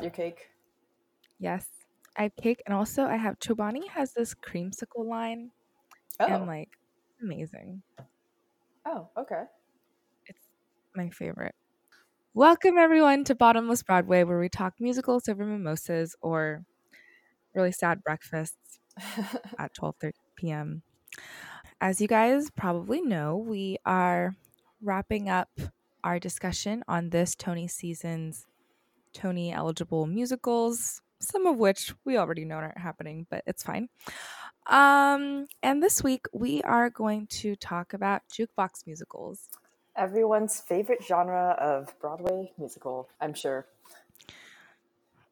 got your cake? Yes, I have cake, and also I have Chobani has this creamsicle line. Oh. And like amazing. Oh, okay. It's my favorite. Welcome everyone to Bottomless Broadway, where we talk musicals over mimosas or really sad breakfasts at 12:30 p.m. As you guys probably know, we are wrapping up our discussion on this Tony season's Tony-eligible musicals, some of which we already know aren't happening, but it's fine. And this week, we are going to talk about jukebox musicals. Everyone's favorite genre of Broadway musical, I'm sure.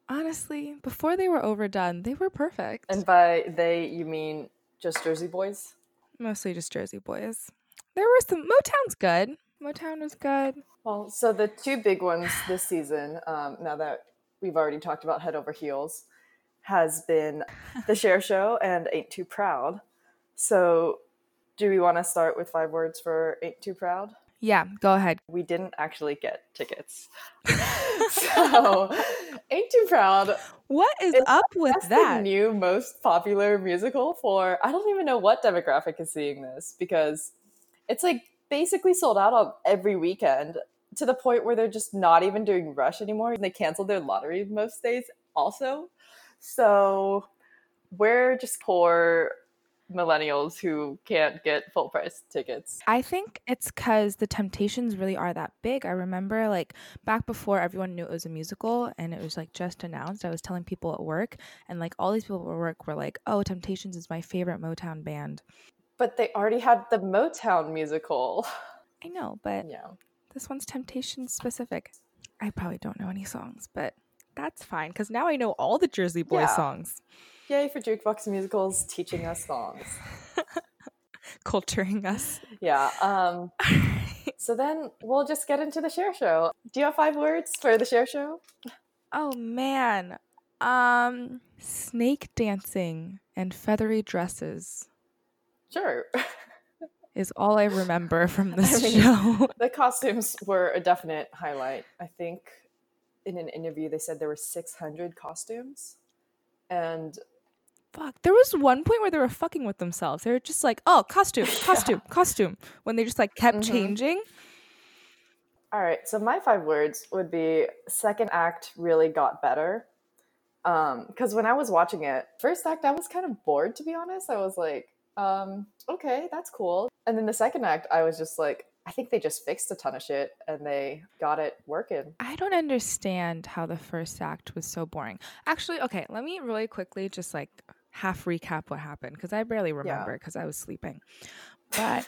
Honestly, before they were overdone, they were perfect. And by they, you mean just Jersey Boys? Mostly just Jersey Boys. There were some... Motown's good. Motown was good. Well, so the two big ones this season, now that we've already talked about Head Over Heels, has been The Cher Show and Ain't Too Proud. So do we want to start with 5 words for Ain't Too Proud? Yeah, go ahead. We didn't actually get tickets. So Ain't Too Proud. What is up with that? The new most popular musical for, I don't even know what demographic is seeing this, because it's like basically sold out on every weekend, to the point where they're just not even doing rush anymore. They canceled their lottery most days also. So we're just poor millennials who can't get full price tickets. I think it's because the Temptations really are that big. I remember like back before everyone knew it was a musical and it was like just announced, I was telling people at work, and like all these people at work were like, oh, Temptations is my favorite Motown band. But they already had the Motown musical. I know, but yeah. This one's Temptations specific. I probably don't know any songs, but that's fine, because now I know all the Jersey Boys songs. Yay for jukebox musicals teaching us songs. Culturing us. Yeah. So then we'll just get into the Cher Show. Do you have 5 words for the Cher Show? Oh, man. Snake dancing and feathery dresses. Sure. Is all I remember from this show. The costumes were a definite highlight. I think in an interview they said there were 600 costumes. And fuck, there was one point where they were fucking with themselves. They were just like, oh, costume, costume. When they just like kept changing. All right. So my 5 words would be second act really got better. Because when I was watching it, first act, I was kind of bored, to be honest. I was like, okay, that's cool. And then the second act, I was just like, I think they just fixed a ton of shit and they got it working. I don't understand how the first act was so boring. Actually, okay, let me really quickly just like half recap what happened, because I barely remember because I was sleeping. But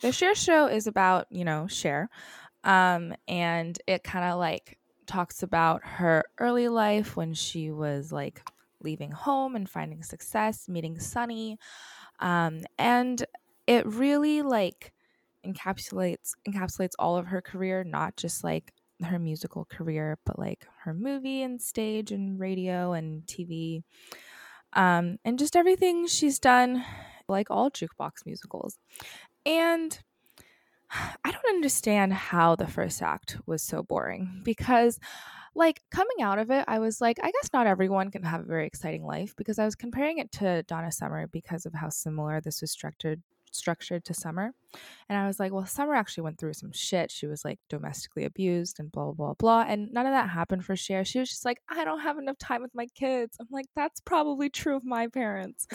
the Cher Show is about, you know, Cher. And it kind of like talks about her early life when she was like leaving home and finding success, meeting Sonny. And it really like encapsulates all of her career, not just like her musical career, but like her movie and stage and radio and TV, and just everything she's done, like all jukebox musicals. And I don't understand how the first act was so boring, because like coming out of it, I was like, I guess not everyone can have a very exciting life, because I was comparing it to Donna Summer because of how similar this was structured to Summer. And I was like, well, Summer actually went through some shit. She was like domestically abused and blah, blah, blah. And none of that happened for Cher. She was just like, I don't have enough time with my kids. I'm like, that's probably true of my parents.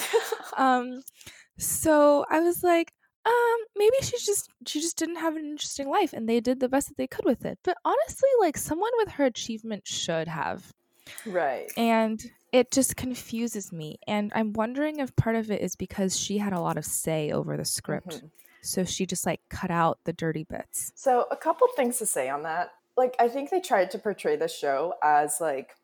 So I was like, maybe she just didn't have an interesting life, and they did the best that they could with it. But honestly, like someone with her achievement should have. Right. And it just confuses me. And I'm wondering if part of it is because she had a lot of say over the script. So she just like cut out the dirty bits. So a couple things to say on that. Like, I think they tried to portray the show as like,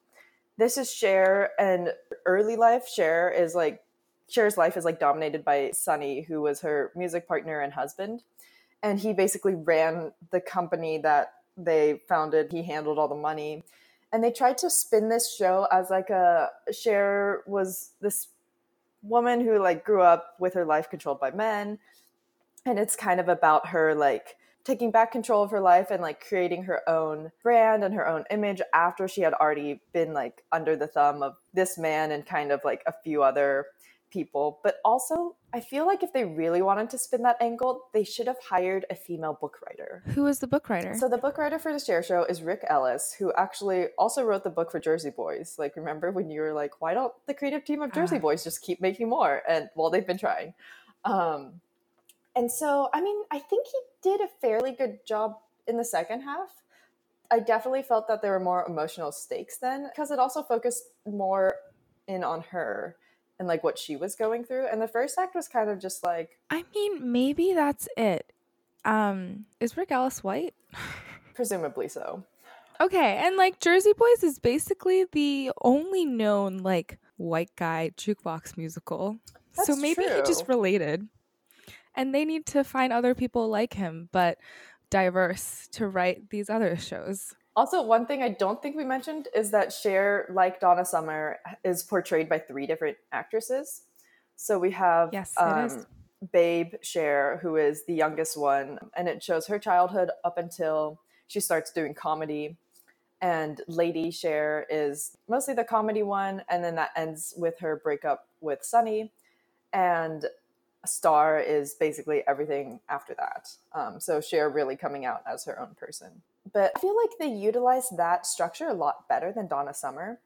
this is Cher and early life. Cher's life is like dominated by Sonny, who was her music partner and husband. And he basically ran the company that they founded. He handled all the money. And they tried to spin this show as like a Cher was this woman who like grew up with her life controlled by men. And it's kind of about her like taking back control of her life and like creating her own brand and her own image after she had already been like under the thumb of this man and kind of like a few other people. But also, I feel like if they really wanted to spin that angle, they should have hired a female book writer. Who is the book writer? So the book writer for The Cher Show is Rick Elice, who actually also wrote the book for Jersey Boys. Like, remember when you were like, why don't the creative team of Jersey Boys just keep making more? And well, they've been trying. And so, I mean, I think he did a fairly good job in the second half. I definitely felt that there were more emotional stakes then, because it also focused more in on her and like what she was going through. And the first act was kind of just like, I mean, maybe that's it. Is Rick Elice white? Presumably so. Okay. And like Jersey Boys is basically the only known like white guy jukebox musical. That's so maybe true. He just related. And they need to find other people like him, but diverse, to write these other shows. Also, one thing I don't think we mentioned is that Cher, like Donna Summer, is portrayed by three different actresses. So we have Babe Cher, who is the youngest one, and it shows her childhood up until she starts doing comedy. And Lady Cher is mostly the comedy one, and then that ends with her breakup with Sonny. And Star is basically everything after that. So Cher really coming out as her own person. But I feel like they utilized that structure a lot better than Donna Summer,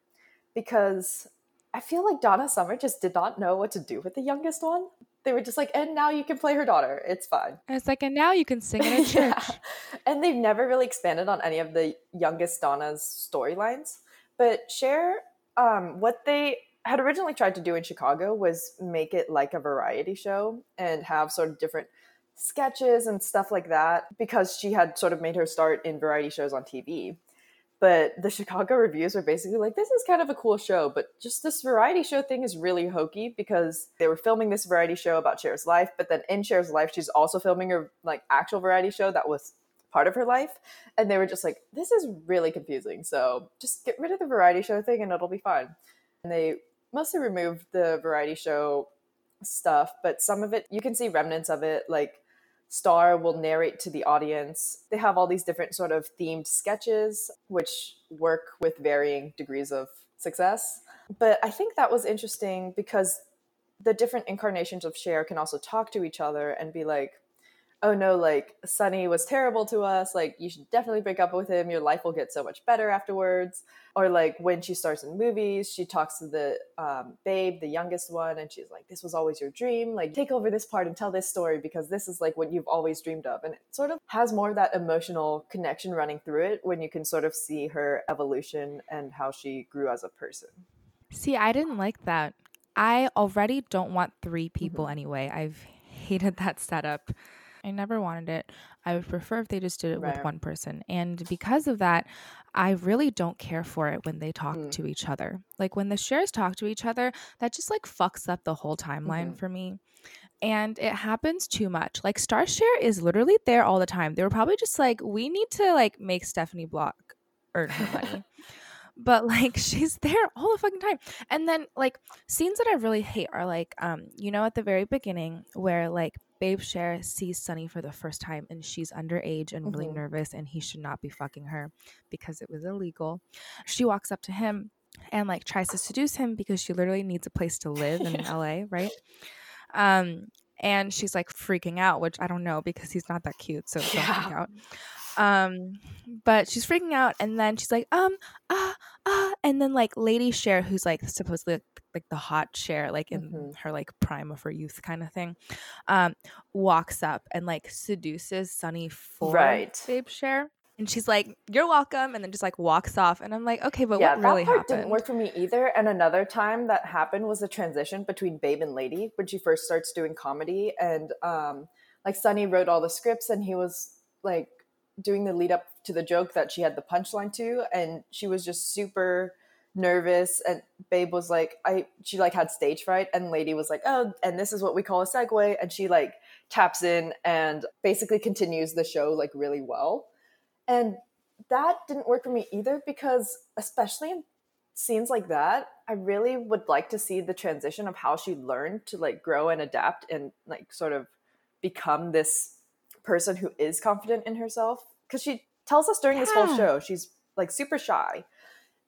because I feel like Donna Summer just did not know what to do with the youngest one. They were just like, and now you can play her daughter. It's fine. And it's like, and now you can sing in a church. Yeah. And they've never really expanded on any of the youngest Donna's storylines. But Cher, what they had originally tried to do in Chicago was make it like a variety show and have sort of different sketches and stuff like that, because she had sort of made her start in variety shows on TV. But the Chicago reviews were basically like, this is kind of a cool show, but just this variety show thing is really hokey, because they were filming this variety show about Cher's life, but then in Cher's life, she's also filming her like actual variety show that was part of her life. And they were just like, this is really confusing. So just get rid of the variety show thing and it'll be fine. And they mostly removed the variety show stuff, but some of it, you can see remnants of it. Like Star will narrate to the audience. They have all these different sort of themed sketches, which work with varying degrees of success. But I think that was interesting, because the different incarnations of Cher can also talk to each other and be like, oh no, like Sonny was terrible to us. Like, you should definitely break up with him. Your life will get so much better afterwards. Or like when she starts in movies, she talks to the Babe, the youngest one. And she's like, this was always your dream. Like, take over this part and tell this story, because this is like what you've always dreamed of. And it sort of has more of that emotional connection running through it, when you can sort of see her evolution and how she grew as a person. See, I didn't like that. I already don't want three people anyway. I've hated that setup. I never wanted it. I would prefer if they just did it with one person. And because of that, I really don't care for it when they talk to each other. Like when the Chers talk to each other, that just like fucks up the whole timeline for me. And it happens too much. Like Star Cher is literally there all the time. They were probably just like, we need to like make Stephanie Block earn her money. But like she's there all the fucking time. And then like scenes that I really hate are like, you know, at the very beginning where like Babe Cher sees Sonny for the first time and she's underage and really nervous and he should not be fucking her because it was illegal. She walks up to him and like tries to seduce him because she literally needs a place to live in LA, right? And she's like freaking out, which I don't know, because he's not that cute, so don't freak out. But she's freaking out, and then she's like, and then like Lady Cher, who's like supposedly like the hot Cher, like in her like prime of her youth kind of thing, walks up and like seduces Sonny for Babe Cher, and she's like, you're welcome, and then just like walks off. And I'm like, okay, but what really happened? Yeah, that part didn't work for me either. And another time that happened was the transition between Babe and Lady when she first starts doing comedy, and like Sonny wrote all the scripts and he was like doing the lead up to the joke that she had the punchline to, and she was just super nervous, and Babe was like, she like had stage fright, and Lady was like, oh, and this is what we call a segue, and she like taps in and basically continues the show like really well. And that didn't work for me either, because especially in scenes like that, I really would like to see the transition of how she learned to like grow and adapt and like sort of become this person who is confident in herself, because she tells us during this whole show she's like super shy,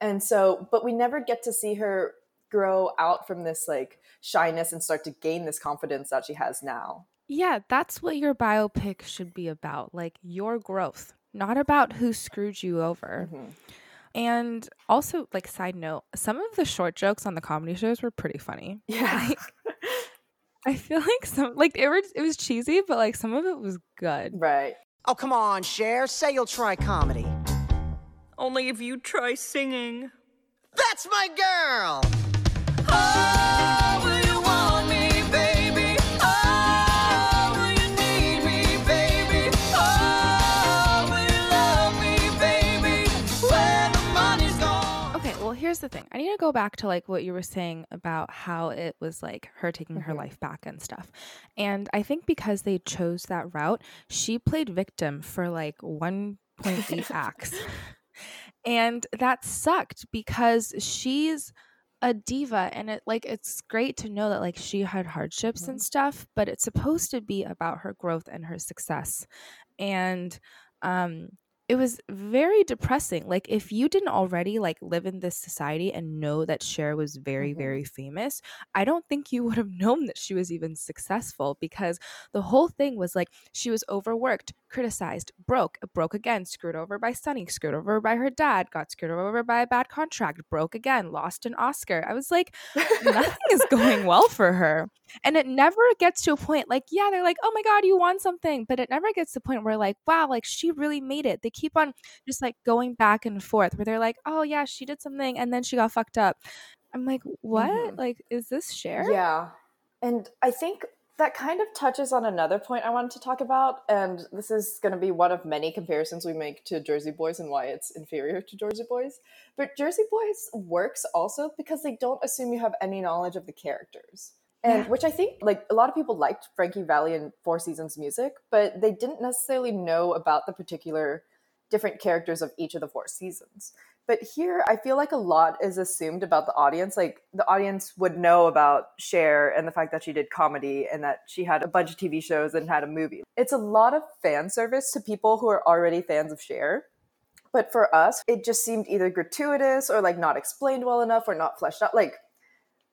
and so but we never get to see her grow out from this like shyness and start to gain this confidence that she has now. Yeah, that's what your biopic should be about, like your growth, not about who screwed you over. Mm-hmm. And also, like, side note, some of the short jokes on the comedy shows were pretty funny. Yeah. Like, I feel like some, like, it was cheesy, but, like, some of it was good. Right. Oh, come on, Cher. Say you'll try comedy. Only if you try singing. That's my girl! Oh, will you want me, baby? Oh, will you need me, baby? Oh, will you love me, baby? When the money's gone. Okay, well, here's the thing. I need to go back to, like, what you were saying about how it was, like, her taking her life back and stuff. And I think because they chose that route, she played victim for, like, 1.8 acts. And that sucked because she's a diva, and it like it's great to know that like she had hardships and stuff, but it's supposed to be about her growth and her success. And it was very depressing. Like if you didn't already like live in this society and know that Cher was very, very famous, I don't think you would have known that she was even successful, because the whole thing was like she was overworked, criticized, broke again, screwed over by Sonny, screwed over by her dad, got screwed over by a bad contract, broke again, lost an Oscar. I was like, nothing is going well for her. And it never gets to a point like, yeah, they're like, oh my God, you won something. But it never gets to a point where like, wow, like she really made it. They keep on just like going back and forth where they're like, oh yeah, she did something and then she got fucked up. I'm like, what? Like, is this Cher? Yeah. And I think that kind of touches on another point I wanted to talk about, and this is going to be one of many comparisons we make to Jersey Boys and why it's inferior to Jersey Boys. But Jersey Boys works also because they don't assume you have any knowledge of the characters. And which I think, like, a lot of people liked Frankie Valli and Four Seasons music, but they didn't necessarily know about the particular different characters of each of the Four Seasons. But here, I feel like a lot is assumed about the audience. Like, the audience would know about Cher and the fact that she did comedy and that she had a bunch of TV shows and had a movie. It's a lot of fan service to people who are already fans of Cher. But for us, it just seemed either gratuitous or, like, not explained well enough or not fleshed out. Like,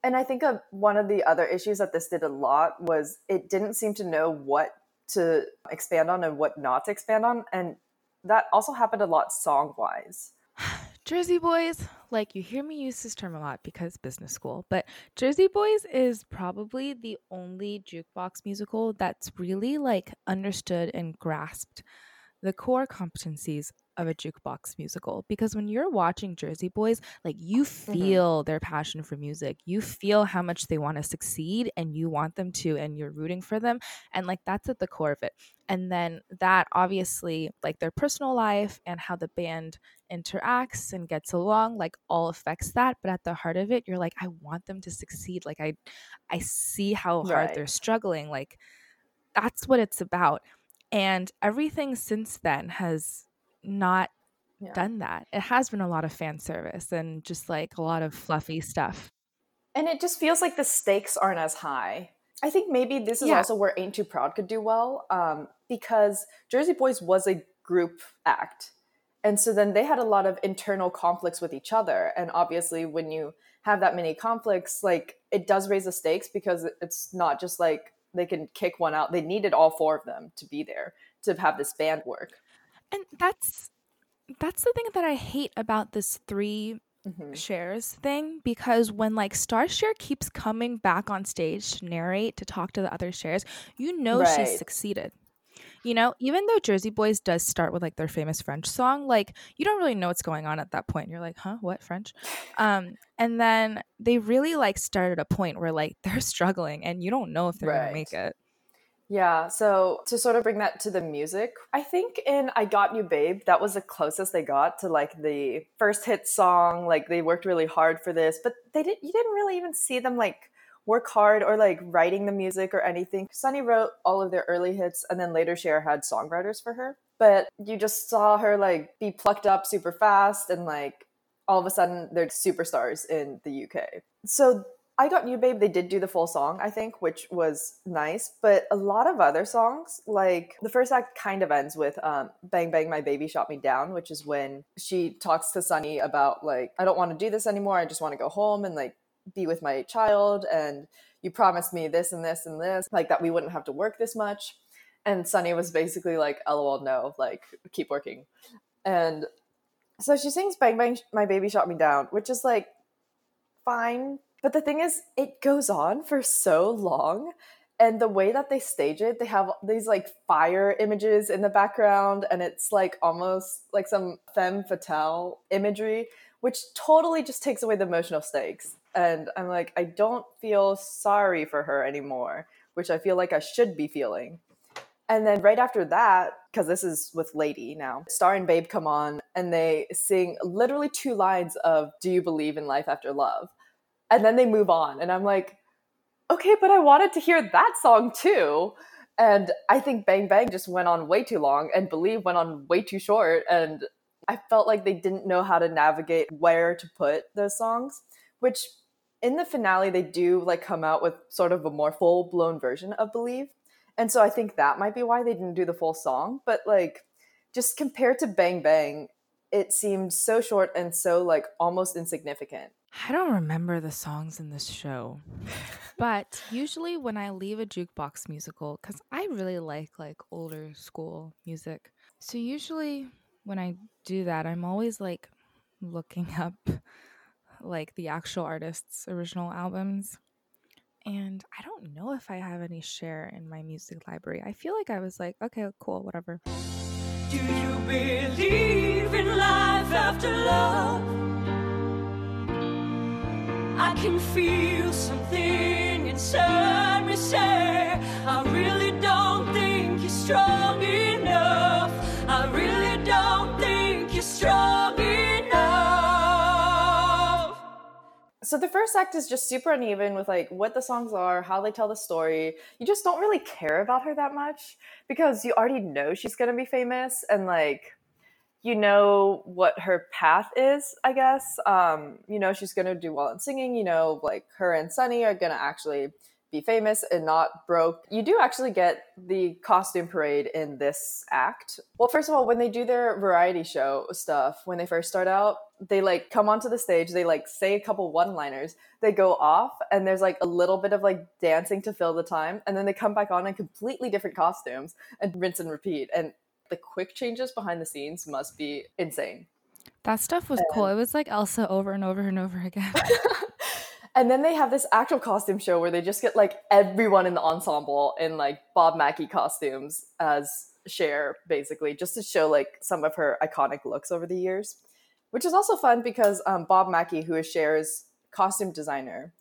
and I think one of the other issues that this did a lot was it didn't seem to know what to expand on and what not to expand on. And that also happened a lot song-wise. Jersey Boys, like you hear me use this term a lot because business school, but Jersey Boys is probably the only jukebox musical that's really like understood and grasped the core competencies of a jukebox musical. Because when you're watching Jersey Boys, like you feel their passion for music, you feel how much they want to succeed and you want them to, and you're rooting for them. And like, that's at the core of it. And then that obviously like their personal life and how the band interacts and gets along, like all affects that. But at the heart of it, you're like, I want them to succeed. Like I see how hard they're struggling. Like that's what it's about. And everything since then has not done that. It has been a lot of fan service and just like a lot of fluffy stuff. And it just feels like the stakes aren't as high. I think maybe this is also where Ain't Too Proud could do well, because Jersey Boys was a group act. And so then they had a lot of internal conflicts with each other. And obviously when you have that many conflicts, like it does raise the stakes because it's not just like they can kick one out. They needed all four of them to be there to have this band work. And that's the thing that I hate about this three Cher's thing, because when like Star Cher keeps coming back on stage to narrate, to talk to the other Chers, you know she's succeeded. You know, even though Jersey Boys does start with like their famous French song, like you don't really know what's going on at that point. You're like, huh, what, French? And then they really like start at a point where like they're struggling and you don't know if they're gonna make it. Yeah, so to sort of bring that to the music, I think in I Got You, Babe, that was the closest they got to like the first hit song. Like they worked really hard for this, but you didn't really even see them like work hard or like writing the music or anything. Sonny wrote all of their early hits and then later Cher had songwriters for her. But you just saw her like be plucked up super fast and like all of a sudden they're superstars in the UK. So I Got You, Babe, they did do the full song, I think, which was nice. But a lot of other songs, like the first act kind of ends with Bang Bang, My Baby Shot Me Down, which is when she talks to Sonny about, like, I don't want to do this anymore. I just want to go home and, like, be with my child. And you promised me this and this and this, like, that we wouldn't have to work this much. And Sonny was basically like, LOL, no, like, keep working. And so she sings Bang Bang, My Baby Shot Me Down, which is like, fine. But the thing is, it goes on for so long. And the way that they stage it, they have these like fire images in the background. And it's like almost like some femme fatale imagery, which totally just takes away the emotional stakes. And I'm like, I don't feel sorry for her anymore, which I feel like I should be feeling. And then right after that, because this is with Lady now, Star and Babe come on and they sing literally two lines of Do You Believe in Life After Love? And then they move on. And I'm like, okay, but I wanted to hear that song too. And I think Bang Bang just went on way too long and Believe went on way too short. And I felt like they didn't know how to navigate where to put those songs, which in the finale, they do like come out with sort of a more full-blown version of Believe. And so I think that might be why they didn't do the full song. But like, just compared to Bang Bang, it seemed so short and so like almost insignificant. I don't remember the songs in this show. But usually when I leave a jukebox musical, because I really like older school music. So usually when I do that, I'm always like looking up like the actual artist's original albums. And I don't know if I have any Cher in my music library. I feel like I was like, okay, cool, whatever. Do you believe in life after love? I can feel something inside me say, I really don't think you're strong enough. I really don't think you're strong enough. So the first act is just super uneven with like what the songs are, how they tell the story. You just don't really care about her that much because you already know she's going to be famous and like, you know what her path is, I guess. You know, she's going to do well in singing, you know, like her and Sonny are going to actually be famous and not broke. You do actually get the costume parade in this act. Well, first of all, when they do their variety show stuff, when they first start out, they like come onto the stage, they like say a couple one-liners, they go off and there's like a little bit of like dancing to fill the time. And then they come back on in completely different costumes and rinse and repeat. And the quick changes behind the scenes must be insane. That stuff was cool. It was like Elsa over and over and over again. And then they have this actual costume show where they just get like everyone in the ensemble in like Bob Mackie costumes as Cher, basically, just to show like some of her iconic looks over the years, which is also fun because Bob Mackie, who is Cher's costume designer,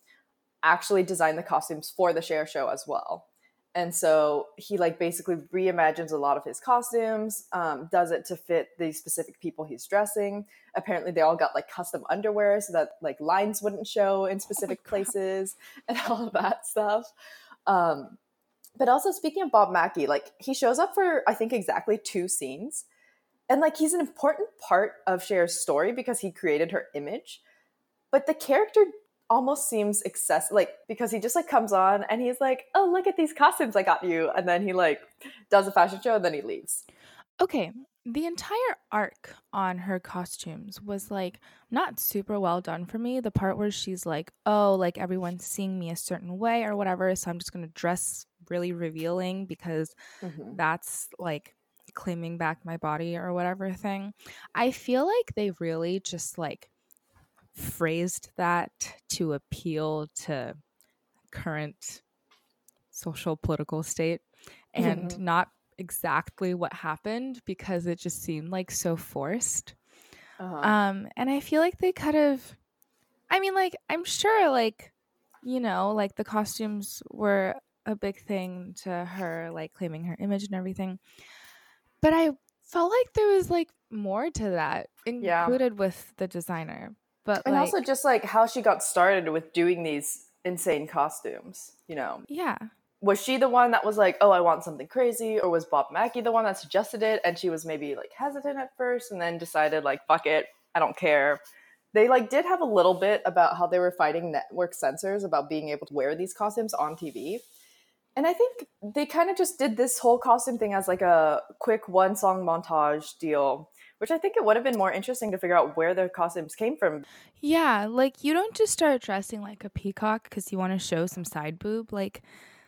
actually designed the costumes for the Cher show as well. And so he like basically reimagines a lot of his costumes, does it to fit the specific people he's dressing. Apparently they all got like custom underwear so that like lines wouldn't show in specific places and all of that stuff. But also speaking of Bob Mackie, like he shows up for, I think, exactly two scenes. And like he's an important part of Cher's story because he created her image. But the character almost seems excessive, like, because he just like comes on and he's like, oh, look at these costumes I got you, and then he like does a fashion show and then he leaves. Okay, the entire arc on her costumes was like not super well done for me. The part where she's like, oh, like everyone's seeing me a certain way or whatever, so I'm just gonna dress really revealing because that's like claiming back my body or whatever thing. I feel like they really just like phrased that to appeal to current social political state and not exactly what happened because it just seemed like so forced. And I feel like they could have, I mean, like, I'm sure, like, you know, like the costumes were a big thing to her, like claiming her image and everything, but I felt like there was like more to that included with the designer. But and like, also just like how she got started with doing these insane costumes, you know? Yeah. Was she the one that was like, oh, I want something crazy? Or was Bob Mackie the one that suggested it? And she was maybe like hesitant at first and then decided like, fuck it, I don't care. They like did have a little bit about how they were fighting network censors about being able to wear these costumes on TV. And I think they kind of just did this whole costume thing as like a quick one-song montage deal, which I think it would have been more interesting to figure out where their costumes came from. Yeah, like you don't just start dressing like a peacock because you want to show some side boob. Like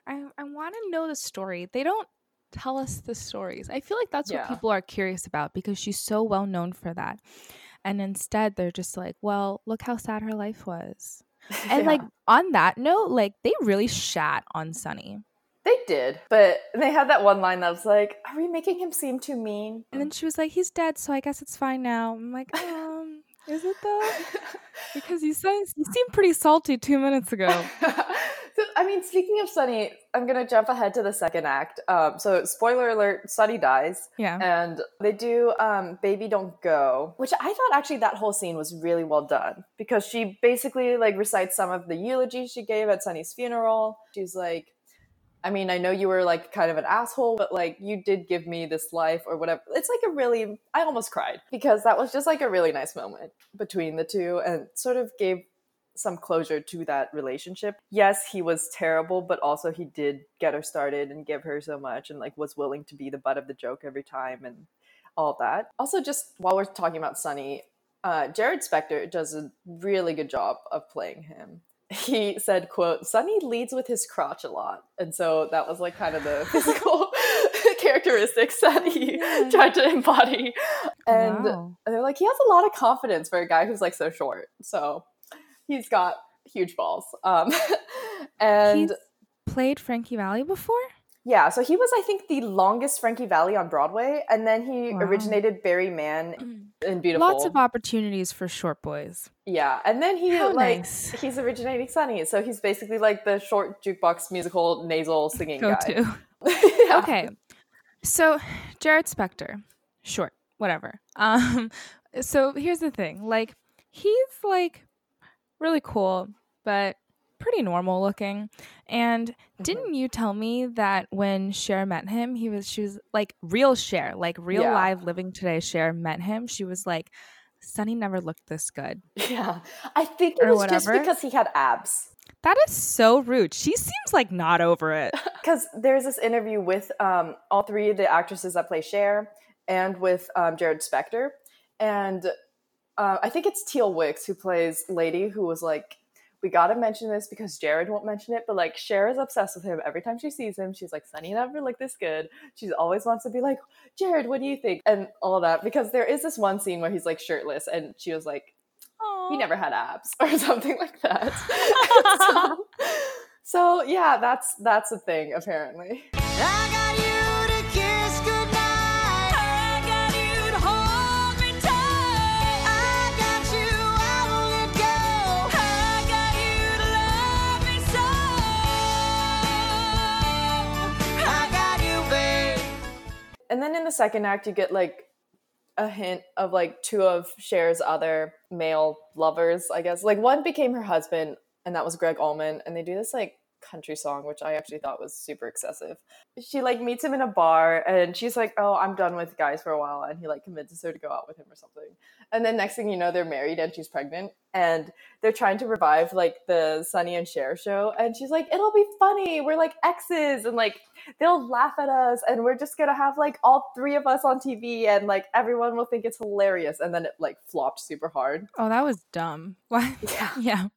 I want to know the story. They don't tell us the stories. I feel like that's what people are curious about because she's so well known for that. And instead, they're just like, well, look how sad her life was. And like on that note, like they really shat on Sonny. They did, but they had that one line that was like, are we making him seem too mean? And then she was like, he's dead, so I guess it's fine now. I'm like, is it though? Because you seemed pretty salty 2 minutes ago. So, I mean, speaking of Sonny, I'm going to jump ahead to the second act. So spoiler alert, Sonny dies. Yeah. And they do Baby Don't Go, which I thought actually that whole scene was really well done because she basically like recites some of the eulogy she gave at Sonny's funeral. She's like, I mean, I know you were like kind of an asshole, but like you did give me this life or whatever. It's like a really, I almost cried because that was just like a really nice moment between the two and sort of gave some closure to that relationship. Yes, he was terrible, but also he did get her started and give her so much and like was willing to be the butt of the joke every time and all that. Also, just while we're talking about Sonny, Jarrod Spector does a really good job of playing him. He said, quote, Sonny leads with his crotch a lot. And so that was like kind of the physical characteristics that he tried to embody. And they're like, he has a lot of confidence for a guy who's like so short. So he's got huge balls. And he's played Frankie Valli before? Yeah, so he was, I think, the longest Frankie Valli on Broadway, and then he originated Barry Mann in Beautiful. Lots of opportunities for short boys. Yeah, and then he he's originating Sonny, so he's basically like the short jukebox musical nasal singing guy. Yeah. Okay, so Jarrod Spector, short, whatever. So here's the thing, like he's like really cool, but pretty normal looking. And didn't you tell me that when Cher met him, she was like real Cher, like real live living today Cher met him, she was like, Sonny never looked this good. Yeah. I think it was just because he had abs. That is so rude. She seems like not over it. Because there's this interview with all three of the actresses that play Cher and with Jarrod Spector. And I think it's Teal Wicks who plays Lady, who was like, we gotta mention this because Jarrod won't mention it, but like Cher is obsessed with him. Every time she sees him, she's like, Sonny never looked this good. She always wants to be like, Jarrod, what do you think? And all that, because there is this one scene where he's like shirtless and she was like, aww, he never had abs or something like that. So yeah, that's a thing apparently. I got you. And then in the second act, you get like a hint of like two of Cher's other male lovers, I guess. Like one became her husband, and that was Greg Allman. And they do this like country song, which I actually thought was super excessive. She like meets him in a bar, and she's like, oh, I'm done with guys for a while. And he like convinces her to go out with him or something. And then next thing you know, they're married and she's pregnant. And they're trying to revive like the Sonny and Cher show. And she's like, it'll be funny. We're like exes. And like, they'll laugh at us and we're just gonna have like all three of us on TV and like everyone will think it's hilarious. And then it like flopped super hard. Oh, that was dumb. Why? Yeah.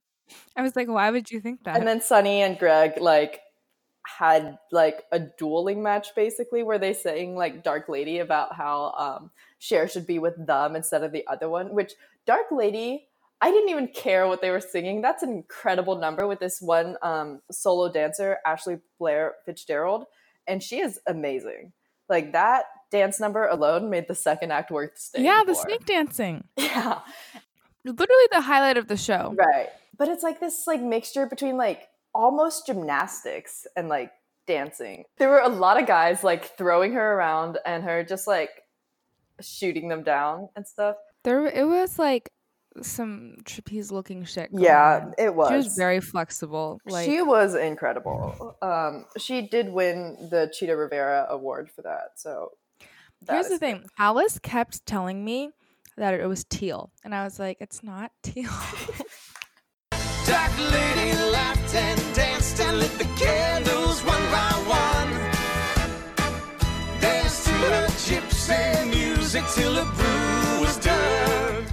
I was like, why would you think that? And then Sonny and Greg like had like a dueling match basically where they sang like Dark Lady about how Cher should be with them instead of the other one, which Dark Lady, I didn't even care what they were singing. That's an incredible number with this one solo dancer, Ashley Blair Fitzgerald, and she is amazing. Like that dance number alone made the second act worth staying for. The snake dancing. Yeah. Literally the highlight of the show. Right. But it's like this like mixture between like almost gymnastics and like dancing. There were a lot of guys like throwing her around and her just like shooting them down and stuff. It was like some trapeze looking shit. Yeah, it was. She was very flexible. Like, she was incredible. She did win the Cheetah Rivera Award for that. So here's the thing. Alice kept telling me that it was teal. And I was like, it's not teal. Dark lady laughed and danced and lit the candles one by one. Danced to her gypsy music till the brew was done.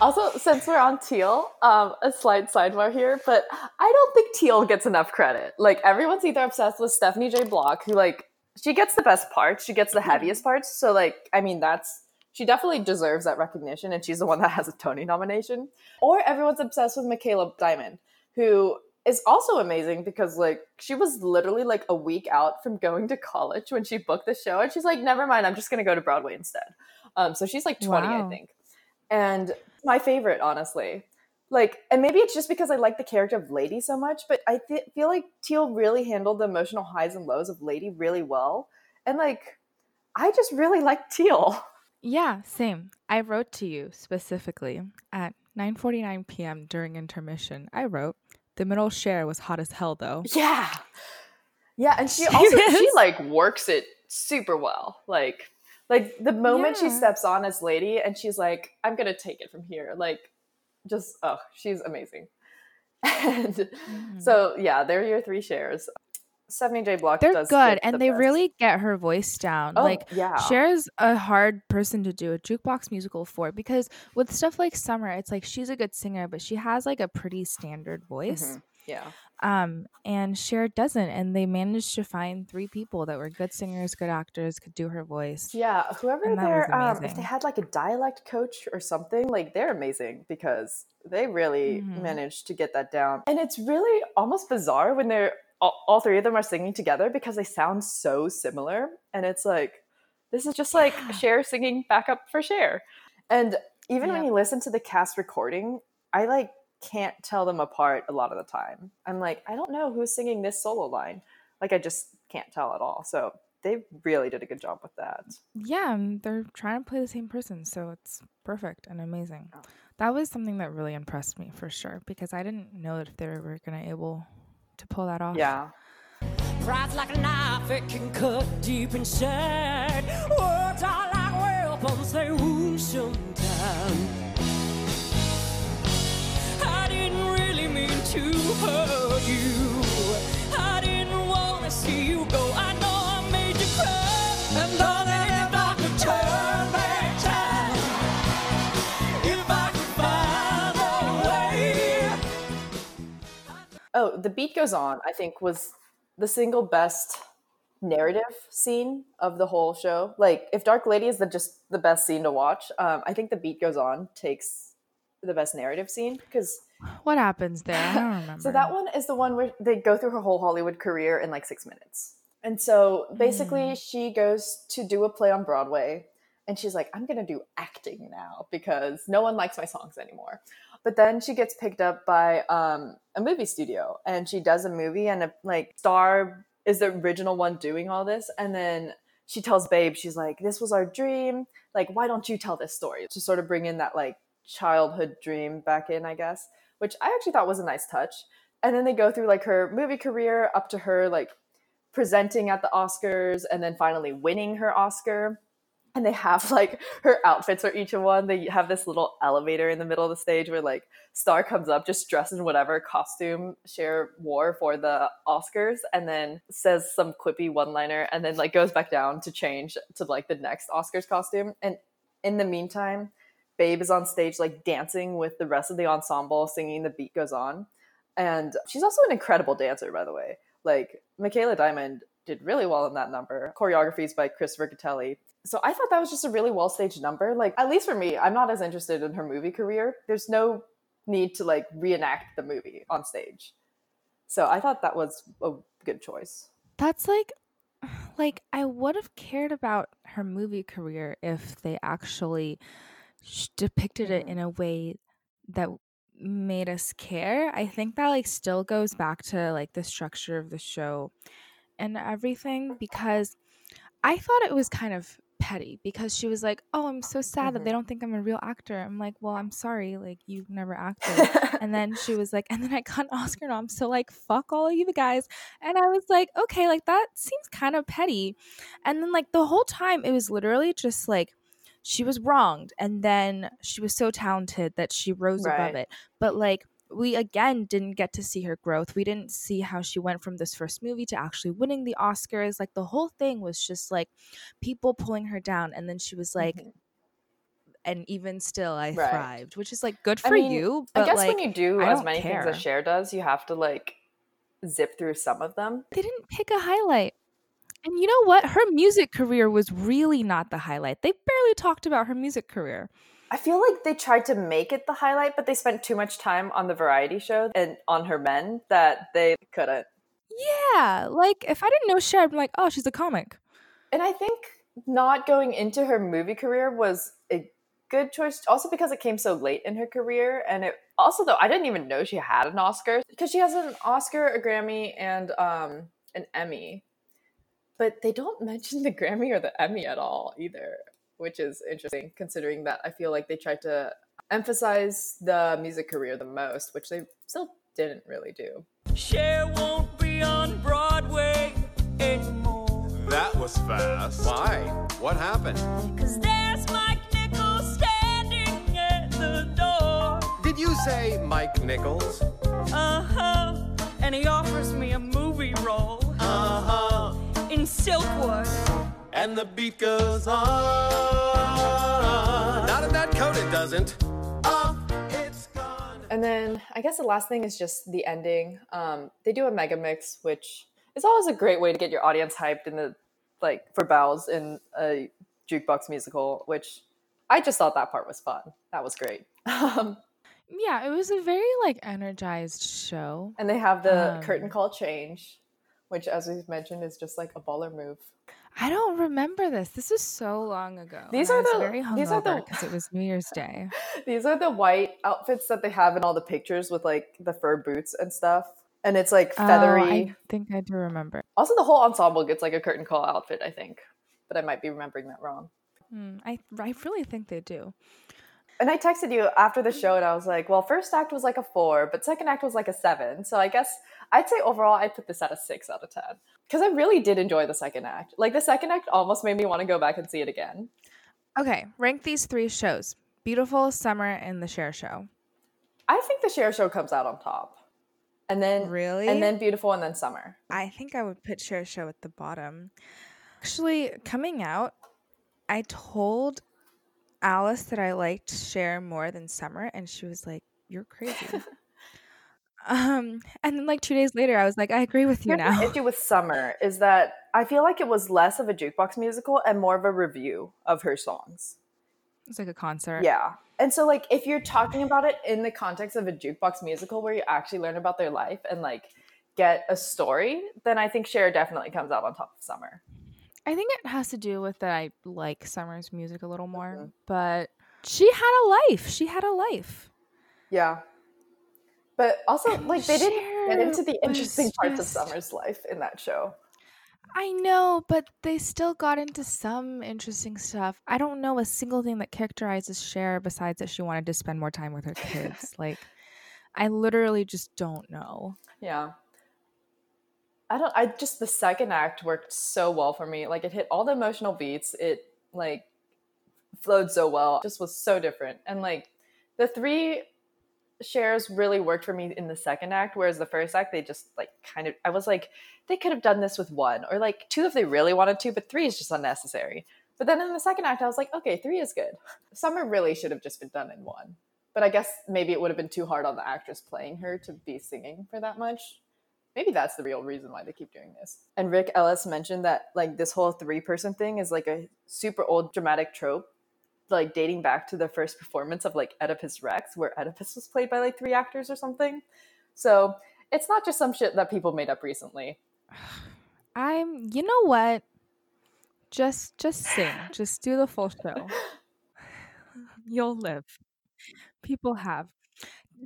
Also, since we're on teal, a slight sidebar here, but I don't think teal gets enough credit. Like, everyone's either obsessed with Stephanie J. Block, who, like, she gets the best parts, she gets the heaviest parts, so, like, I mean, that's, she definitely deserves that recognition, and she's the one that has a Tony nomination. Or everyone's obsessed with Michaela Diamond, who is also amazing because, like, she was literally, like, a week out from going to college when she booked the show, and she's like, never mind, I'm just going to go to Broadway instead. So she's, like, 20, wow. I think. And my favorite, honestly. Like, and maybe it's just because I like the character of Lady so much, but I feel like Teal really handled the emotional highs and lows of Lady really well. And, like, I just really like Teal. Yeah, same. I wrote to you specifically at 9:49 p.m. during intermission. I wrote, the middle Cher was hot as hell, though. Yeah. Yeah, and she also, she, like, works it super well. Like, the moment she steps on as Lady and she's like, I'm going to take it from here. Like, just, oh, she's amazing. And so, yeah, they're your three Chers. Stephanie J. Block does good, and they really get her voice down. Oh, like, yeah. Cher's a hard person to do a jukebox musical for, because with stuff like Summer, it's like she's a good singer, but she has, like, a pretty standard voice. Mm-hmm. Yeah. And Cher doesn't, and they managed to find three people that were good singers, good actors, could do her voice. Yeah, whoever they're, if they had, like, a dialect coach or something, like, they're amazing because they really managed to get that down. And it's really almost bizarre when they're all three of them are singing together because they sound so similar, and it's like, this is just like Cher singing backup for Cher. And even when you listen to the cast recording, I, like, can't tell them apart a lot of the time. I'm like, I don't know who's singing this solo line. Like, I just can't tell at all. So they really did a good job with that. Yeah, they're trying to play the same person, so it's perfect and amazing. Oh. That was something that really impressed me for sure, because I didn't know if they were going to able to pull that off. Yeah. Pride's like a knife, it can cut deep inside. Words are like weapons, they wound sometimes. To hurt you, I didn't want to see you go. I know I made you cry, and all that if I could turn back time, if I could find a way. Oh, The Beat Goes On, I think, was the single best narrative scene of the whole show. Like, if Dark Lady is just the best scene to watch, I think The Beat Goes On takes the best narrative scene, because... What happens there? I don't remember. So that one is the one where they go through her whole Hollywood career in like 6 minutes. And so basically she goes to do a play on Broadway and she's like, I'm going to do acting now because no one likes my songs anymore. But then she gets picked up by a movie studio and she does a movie, and a like star is the original one doing all this. And then she tells Babe, she's like, this was our dream. Like, why don't you tell this story? To sort of bring in that like childhood dream back in, I guess. Which I actually thought was a nice touch. And then they go through like her movie career up to her like presenting at the Oscars and then finally winning her Oscar. And they have like her outfits for each one. They have this little elevator in the middle of the stage where like star comes up just dressed in whatever costume Cher wore for the Oscars and then says some quippy one-liner and then like goes back down to change to like the next Oscars costume. And in the meantime, Babe is on stage like dancing with the rest of the ensemble singing The Beat Goes On, and she's also an incredible dancer, by the way. Like, Michaela Diamond did really well in that number. Choreographies by Chris Riccatelli. So I thought that was just a really well staged number. Like, at least for me, I'm not as interested in her movie career. There's no need to like reenact the movie on stage, so I thought that was a good choice. That's like I would have cared about her movie career if they actually depicted it in a way that made us care. I think that like still goes back to like the structure of the show and everything, because I thought it was kind of petty because she was like, oh, I'm so sad that they don't think I'm a real actor. I'm like, well, I'm sorry, like, you've never acted. And then she was like, and then I got an Oscar nom, so like fuck all of you guys. And I was like, okay, like that seems kind of petty. And then like the whole time it was literally just like she was wronged, and then she was so talented that she rose above it. But like, we again didn't get to see her growth. We didn't see how she went from this first movie to actually winning the Oscars. Like, the whole thing was just like people pulling her down, and then she was like, and even still I thrived, which is like good for you. But I guess like, when you do as many things as Cher does, you have to like zip through some of them. They didn't pick a highlight. And you know what? Her music career was really not the highlight. They barely talked about her music career. I feel like they tried to make it the highlight, but they spent too much time on the variety show and on her men that they couldn't. Yeah. Like, if I didn't know Cher, I'd be like, oh, she's a comic. And I think not going into her movie career was a good choice, also because it came so late in her career. And it also, though, I didn't even know she had an Oscar, because she has an Oscar, a Grammy, and an Emmy. But they don't mention the Grammy or the Emmy at all either, which is interesting, considering that I feel like they tried to emphasize the music career the most, which they still didn't really do. Cher won't be on Broadway anymore. That was fast. Why? What happened? Because there's Mike Nichols standing at the door. Did you say Mike Nichols? Uh-huh. And he offers me a movie role. Uh-huh. In Silkwood. And the beat goes on. Not in that coat, it doesn't. Oh, it's gone. And then I guess the last thing is just the ending. They do a mega mix, which is always a great way to get your audience hyped in the like for bells in a jukebox musical, which I just thought that part was fun. That was great. Yeah, it was a very like energized show. And they have the curtain call change, which, as we've mentioned, is just like a baller move. I don't remember this. This is so long ago. I was very hungover because it was New Year's Day. These are the white outfits that they have in all the pictures with like the fur boots and stuff. And it's like feathery. I think I do remember. Also, the whole ensemble gets like a curtain call outfit, I think. But I might be remembering that wrong. I really think they do. And I texted you after the show and I was like, well, first act was like a 4, but second act was like a 7. So I guess I'd say overall I'd put this at a 6 out of 10. Because I really did enjoy the second act. Like, the second act almost made me want to go back and see it again. Okay, rank these 3 shows. Beautiful, Summer, and The Cher Show. I think The Cher Show comes out on top. And then really? And then Beautiful and then Summer. I think I would put Cher Show at the bottom. Actually, coming out, I told Alice that I liked Cher more than Summer, and she was like, you're crazy. And then like 2 days later I was like, I agree with you. Here's now the issue with Summer is that I feel like it was less of a jukebox musical and more of a review of her songs. It's like a concert. Yeah. And so like, if you're talking about it in the context of a jukebox musical where you actually learn about their life and like get a story, then I think Cher definitely comes out on top of Summer. I think it has to do with that I like Summer's music a little more, but she had a life. Yeah. But also, like, they didn't get into the interesting parts of Summer's life in that show. I know, but they still got into some interesting stuff. I don't know a single thing that characterizes Cher besides that she wanted to spend more time with her kids. Like, I literally just don't know. Yeah. The second act worked so well for me. Like, it hit all the emotional beats. It like flowed so well. It just was so different. And like the 3 shares really worked for me in the second act, whereas the first act, they just like kind of, I was like, they could have done this with 1 or like 2 if they really wanted to, but 3 is just unnecessary. But then in the second act, I was like, okay, 3 is good. Summer really should have just been done in 1. But I guess maybe it would have been too hard on the actress playing her to be singing for that much. Maybe that's the real reason why they keep doing this. And Rick Elice mentioned that like this whole 3-person thing is like a super old dramatic trope, like dating back to the first performance of like Oedipus Rex, where Oedipus was played by like 3 actors or something. So it's not just some shit that people made up recently. You know what? Just sing. Just do the full show. You'll live. People have.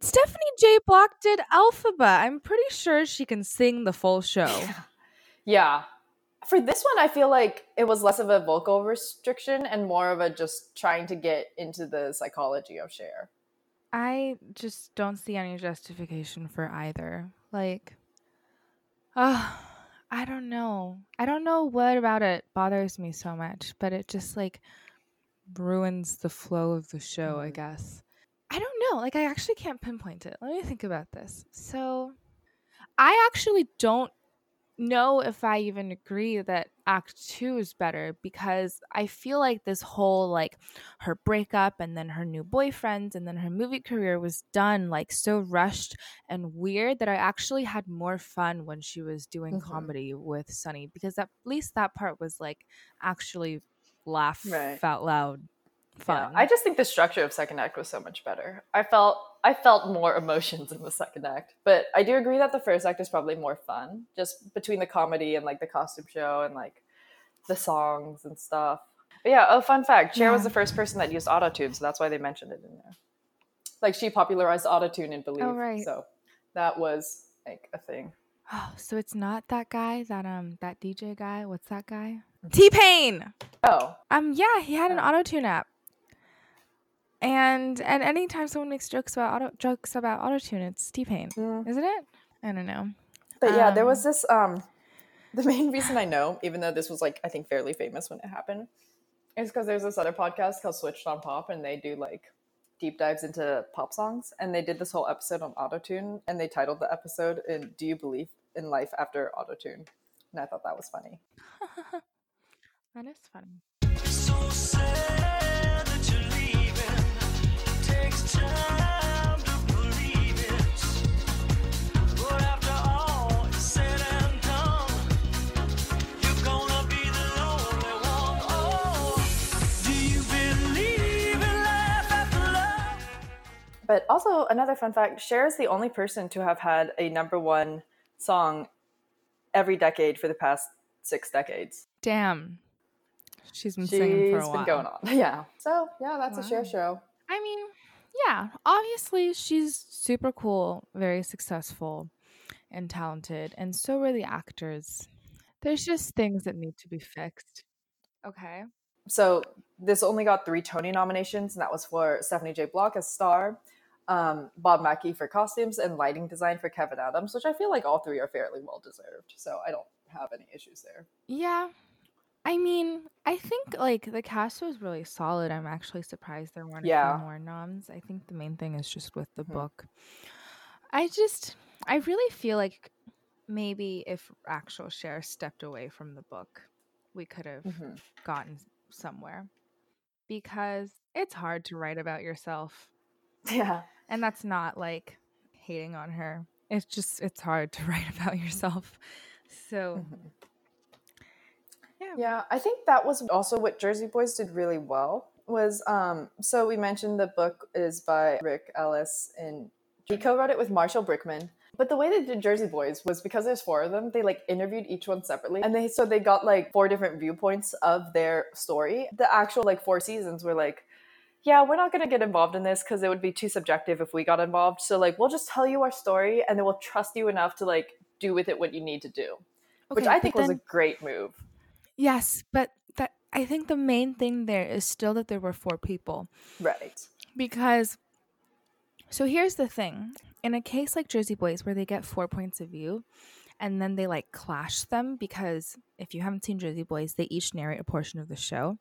Stephanie J. Block did Alphaba. I'm pretty sure she can sing the full show. Yeah. For this one, I feel like it was less of a vocal restriction and more of a just trying to get into the psychology of Cher. I just don't see any justification for either. Like, I don't know. I don't know what about it bothers me so much, but it just like ruins the flow of the show, I guess. I don't know. Like, I actually can't pinpoint it. Let me think about this. So I actually don't know if I even agree that Act 2 is better, because I feel like this whole, like, her breakup and then her new boyfriend and then her movie career was done, like, so rushed and weird that I actually had more fun when she was doing comedy with Sonny, because at least that part was, like, actually laugh out loud fun. Yeah. I just think the structure of second act was so much better. I felt more emotions in the second act, but I do agree that the first act is probably more fun, just between the comedy and, like, the costume show and, like, the songs and stuff. But yeah, oh, fun fact, Cher was the first person that used AutoTune, so that's why they mentioned it in there. Like, she popularized AutoTune in Believe, so that was, like, a thing. Oh, so it's not that guy, that DJ guy, what's that guy? T-Pain! Oh. Yeah, he had an AutoTune app. And anytime someone makes jokes about AutoTune, it's T-Pain, isn't it? I don't know. But yeah, there was this, the main reason I know, even though this was, like, I think fairly famous when it happened, is because there's this other podcast called Switched on Pop, and they do, like, deep dives into pop songs, and they did this whole episode on AutoTune, and they titled the episode Do You Believe in Life After AutoTune? And I thought that was funny. That is funny. So sad. But also, another fun fact, Cher is the only person to have had a number one song every decade for the past 6 decades. Damn. She's been singing for a while. She's been going on. Yeah. So, yeah, that's a Cher show. I mean, yeah, obviously she's super cool, very successful and talented, and so were the actors. There's just things that need to be fixed. Okay. So this only got 3 Tony nominations, and that was for Stephanie J. Block as star, Bob Mackie for costumes, and lighting design for Kevin Adams, which I feel like all 3 are fairly well-deserved, so I don't have any issues there. Yeah. I mean, I think, like, the cast was really solid. I'm actually surprised there weren't a few more noms. I think the main thing is just with the book. I really feel like maybe if actual Cher stepped away from the book, we could have gotten somewhere, because it's hard to write about yourself. Yeah. And that's not, like, hating on her. It's hard to write about yourself. So... Yeah, I think that was also what Jersey Boys did really well was, so we mentioned the book is by Rick Elice, and he co-wrote it with Marshall Brickman. But the way they did Jersey Boys was, because there's 4 of them, they, like, interviewed each one separately. And so they got, like, 4 different viewpoints of their story. The actual, like, 4 seasons were like, yeah, we're not going to get involved in this because it would be too subjective if we got involved. So, like, we'll just tell you our story, and then we'll trust you enough to, like, do with it what you need to do, which I think was a great move. Yes, but I think the main thing there is still that there were 4 people. Right. Because, so here's the thing. In a case like Jersey Boys, where they get 4 points of view, and then they, like, clash them, because if you haven't seen Jersey Boys, they each narrate a portion of the show.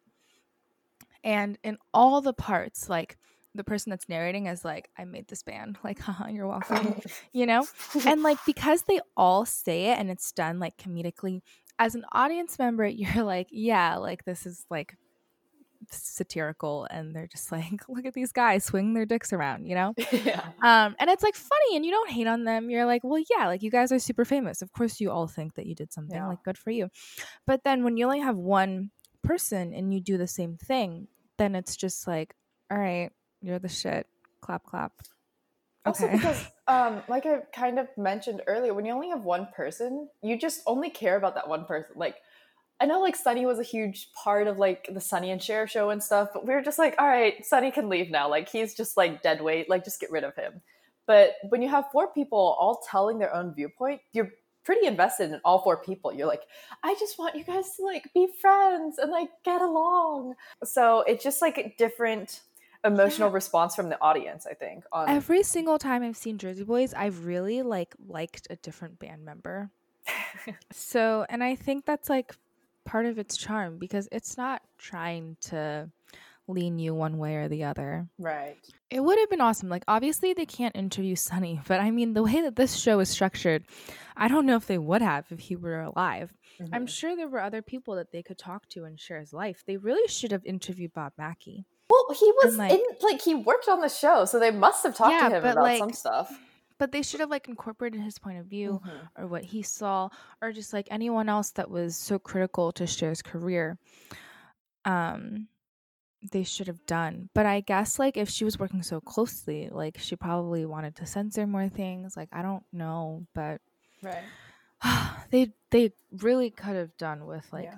And in all the parts, like, the person that's narrating is like, I made this band. Like, haha, you're welcome. You know? And, like, because they all say it and it's done, like, comedically, as an audience member, you're like, yeah, like, this is, like, satirical, and they're just like, look at these guys swinging their dicks around, you know? Yeah. And it's, like, funny, and you don't hate on them. You're like, well, yeah, like, you guys are super famous. Of course you all think that you did something, like, good for you. But then when you only have 1 person and you do the same thing, then it's just like, all right, you're the shit. Clap, clap. Okay. Also because, like I kind of mentioned earlier, when you only have 1 person, you just only care about that 1 person. Like, I know, like, Sonny was a huge part of, like, the Sonny and Cher show and stuff, but we were just like, all right, Sonny can leave now. Like, he's just, like, dead weight. Like, just get rid of him. But when you have 4 people all telling their own viewpoint, you're pretty invested in all 4 people. You're like, I just want you guys to, like, be friends and, like, get along. So it's just, like, a different emotional response from the audience, I think. Every single time I've seen Jersey Boys, I've really, like, liked a different band member. So, and I think that's, like, part of its charm, because it's not trying to, lean you one way or the other. Right. It would have been awesome. Like, obviously they can't interview Sonny, but I mean, the way that this show is structured, I don't know if they would have if he were alive. Mm-hmm. I'm sure there were other people that they could talk to in Cher's life. They really should have interviewed Bob Mackie. Well, he was like, in, like, he worked on the show, so they must have talked to him about some stuff. But they should have, like, incorporated his point of view mm-hmm. or what he saw, or just, like, anyone else that was so critical to Cher's career. They should have done. But I guess, like, if she was working so closely, like, she probably wanted to censor more things. Like, I don't know, but right. they really could have done with, like,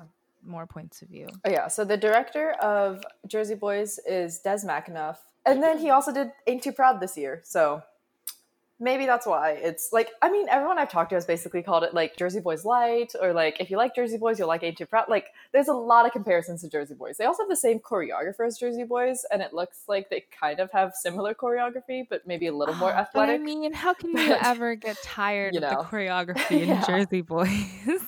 more points of view. Oh, yeah. So the director of Jersey Boys is Des McAnuff. And then he also did Ain't Too Proud this year, so... Maybe that's why it's like, I mean, everyone I've talked to has basically called it like Jersey Boys Light, or like, if you like Jersey Boys, you'll like Ain't Too Proud. Like, there's a lot of comparisons to Jersey Boys. They also have the same choreographer as Jersey Boys, and it looks like they kind of have similar choreography, but maybe a little more athletic. I mean, how can you ever get tired of the choreography in Jersey Boys?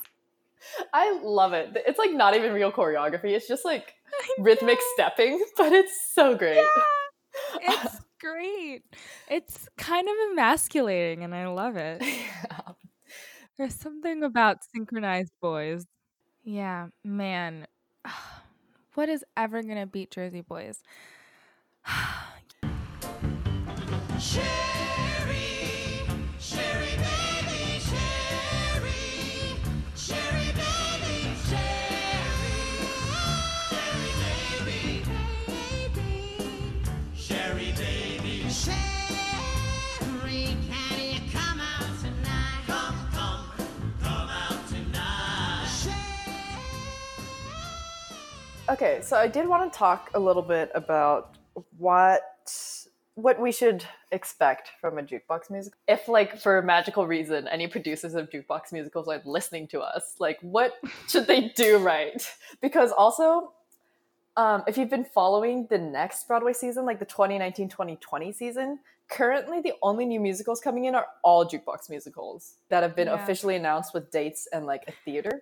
I love it. It's like not even real choreography. It's just like rhythmic stepping, but it's so great. Yeah. It's great. It's kind of emasculating and I love it. Yeah. There's something about synchronized boys. Yeah, man. What is ever going to beat Jersey Boys? Okay, so I did want to talk a little bit about what we should expect from a jukebox musical. If, like, for a magical reason, any producers of jukebox musicals are listening to us, like, what should they do right? Because also, if you've been following the next Broadway season, like the 2019-2020 season, currently the only new musicals coming in are all jukebox musicals that have been officially announced with dates and, like, a theater.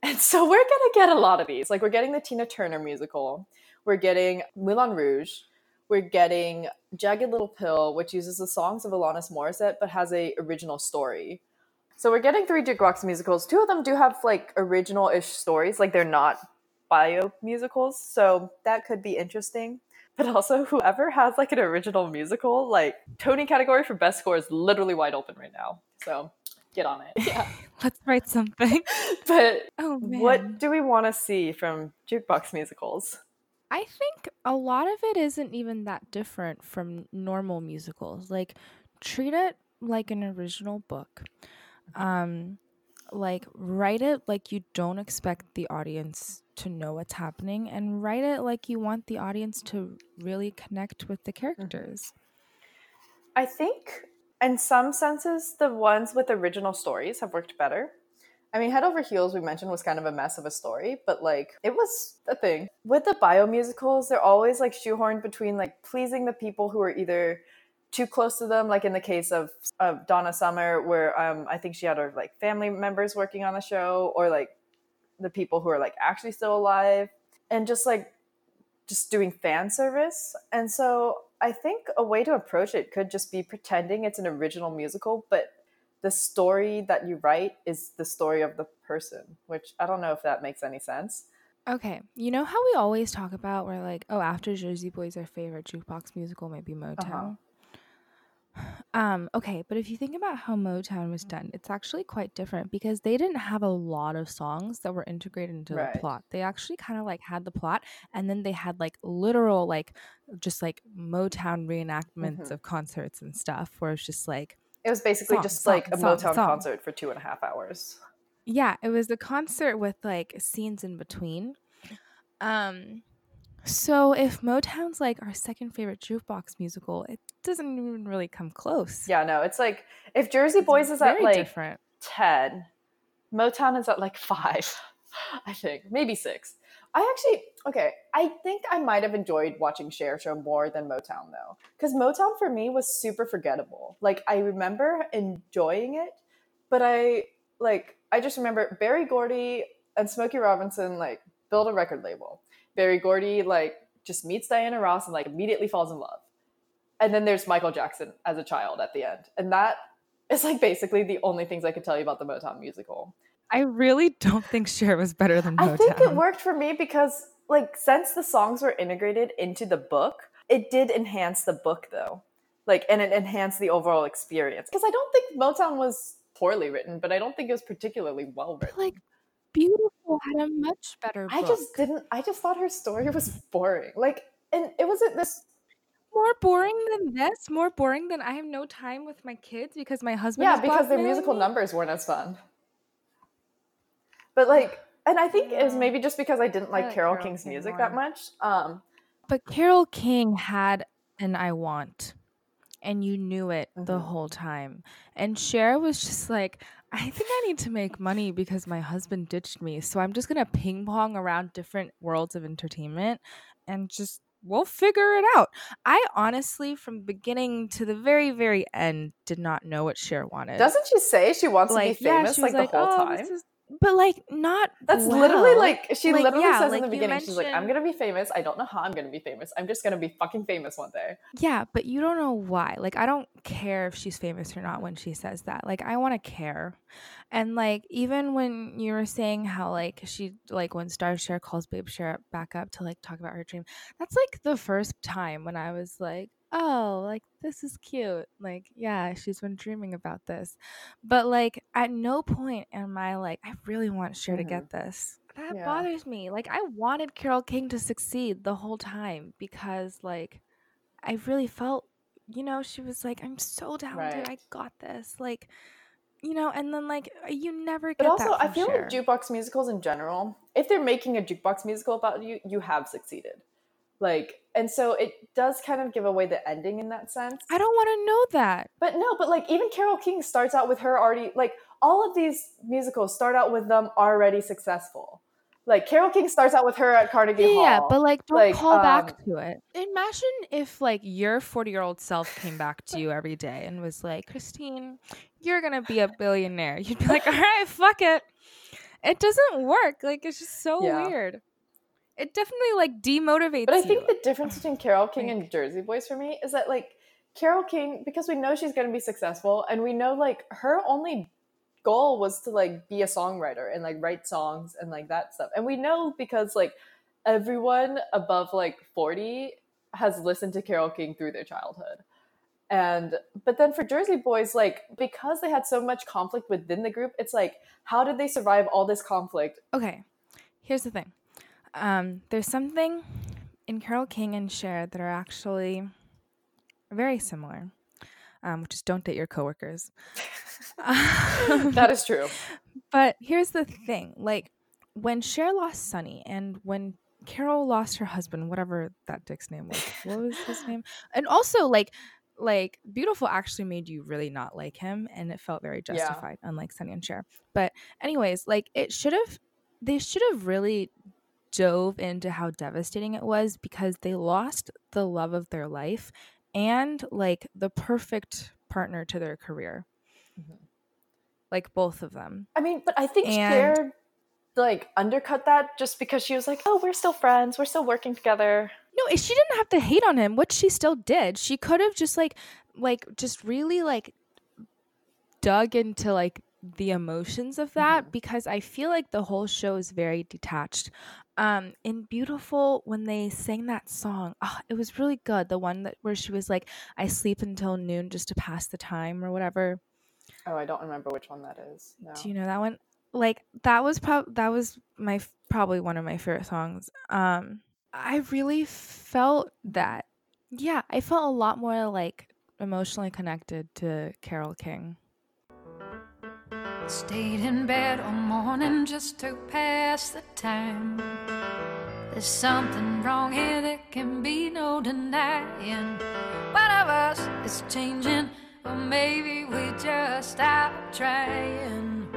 And so we're going to get a lot of these. Like, we're getting the Tina Turner musical. We're getting Moulin Rouge. We're getting Jagged Little Pill, which uses the songs of Alanis Morissette, but has a original story. So we're getting 3 jukebox musicals. 2 of them do have, like, original-ish stories. Like, they're not bio musicals. So that could be interesting. But also, whoever has, like, an original musical, like, Tony category for best score is literally wide open right now. So... get on it. Yeah. Let's write something. But what do we want to see from jukebox musicals? I think a lot of it isn't even that different from normal musicals. Like, treat it like an original book. Like, write it like you don't expect the audience to know what's happening, and write it like you want the audience to really connect with the characters. I think... in some senses, the ones with original stories have worked better. I mean, Head Over Heels, we mentioned, was kind of a mess of a story, but, like, it was a thing. With the bio musicals, they're always, like, shoehorned between, like, pleasing the people who are either too close to them, like in the case of Donna Summer, where I think she had her, like, family members working on the show, or, like, the people who are, like, actually still alive, and just, like, just doing fan service. And so... I think a way to approach it could just be pretending it's an original musical, but the story that you write is the story of the person, which I don't know if that makes any sense. Okay. You know how we always talk about where, like, oh, after Jersey Boys, our favorite jukebox musical might be Motown. Okay. But if you think about how Motown was done, it's actually quite different because they didn't have a lot of songs that were integrated into the plot. They actually kind of, like, had the plot, and then they had, like, literal, like, just, like, Motown reenactments of concerts and stuff, where it's just, like, it was basically a Motown concert for 2.5 hours. Yeah. It was the concert with, like, scenes in between. So if Motown's, like, our second favorite jukebox musical, it doesn't even really come close. Yeah, no, it's like if Jersey Boys is at, like, different. 10, Motown is at, like, 5, I think, maybe 6. I think I might have enjoyed watching Cher Show more than Motown, though, because Motown for me was super forgettable. Like, I remember enjoying it, but I just remember Berry Gordy and Smokey Robinson, like, build a record label. Berry Gordy, like, just meets Diana Ross and like immediately falls in love. And then there's Michael Jackson as a child at the end. And that is like basically the only things I could tell you about the Motown musical. I really don't think Cher was better than Motown. I think it worked for me because like since the songs were integrated into the book, it did enhance the book though. Like, and it enhanced the overall experience. Because I don't think Motown was poorly written, but I don't think it was particularly well written. Like, Beautiful had a much better book. I just thought her story was boring. Like, and it wasn't this... More boring than this? More boring than I have no time with my kids because my husband is Black because their musical numbers weren't as fun. But like, and I think it was maybe just because I didn't like Carole King's music more. That much. But Carole King had an I want. And you knew it the whole time. And Cher was just like, I think I need to make money because my husband ditched me. So I'm just going to ping pong around different worlds of entertainment and just we'll figure it out. I honestly, from beginning to the very, very end, did not know what Cher wanted. Doesn't she say she wants to be famous like the whole time? But like not that's well. Literally like she like, literally says like in the beginning she's like, I'm gonna be famous, I don't know how I'm gonna be famous, I'm just gonna be fucking famous one day. Yeah, but you don't know why. Like I don't care if she's famous or not when she says that. Like I want to care. And like even when you were saying how like she like when Star Cher calls Babe Cher back up to like talk about her dream, that's like the first time when I was like, oh, like this is cute, like yeah, she's been dreaming about this. But like at no point am I like I really want Cher to get this. That bothers me. Like I wanted Carole King to succeed the whole time because like I really felt, you know, she was like, I'm so talented, I got this, like, you know. And then like you never get that. But also that I feel Cher. Like jukebox musicals in general, if they're making a jukebox musical about you, you have succeeded. Like, and so it does kind of give away the ending in that sense. I don't want to know that. But no, but like even Carole King starts out with her already, like all of these musicals start out with them already successful. Like Carole King starts out with her at Carnegie Hall. Yeah, but like don't like, call back to it. Imagine if like your 40-year-old self came back to you every day and was like, Christine, you're going to be a billionaire. You'd be like, all right, fuck it. It doesn't work. Like it's just so weird. It definitely, like, demotivates But I think the difference between Carole King and Jersey Boys for me is that, like, Carole King, because we know she's going to be successful, and we know, like, her only goal was to, like, be a songwriter and, like, write songs and, like, that stuff. And we know because, like, everyone above, like, 40 has listened to Carole King through their childhood. And but then for Jersey Boys, like, because they had so much conflict within the group, it's like, how did they survive all this conflict? Okay, here's the thing. There's something in Carole King and Cher that are actually very similar, which is don't date your coworkers. That is true. But here's the thing. Like, when Cher lost Sonny and when Carole lost her husband, whatever that dick's name was. What was his name? And also, like Beautiful actually made you really not like him, and it felt very justified, unlike Sonny and Cher. But anyways, like, they should have really dove into how devastating it was because they lost the love of their life and like the perfect partner to their career, like both of them. I mean, but I think Cher like undercut that just because she was like, oh, we're still friends, we're still working together. No, she didn't have to hate on him, which she still did. She could have just like just really like dug into like the emotions of that, because I feel like the whole show is very detached. In Beautiful, when they sang that song, it was really good. The one that where she was like, I sleep until noon just to pass the time or whatever. Oh, I don't remember which one that is. No. Do you know that one? Like that was my probably one of my favorite songs. I really felt that. Yeah, I felt a lot more like emotionally connected to Carole King. Stayed in bed all morning just to pass the time. There's something wrong here, there can be no denying. One of us is changing, or maybe we just stop trying.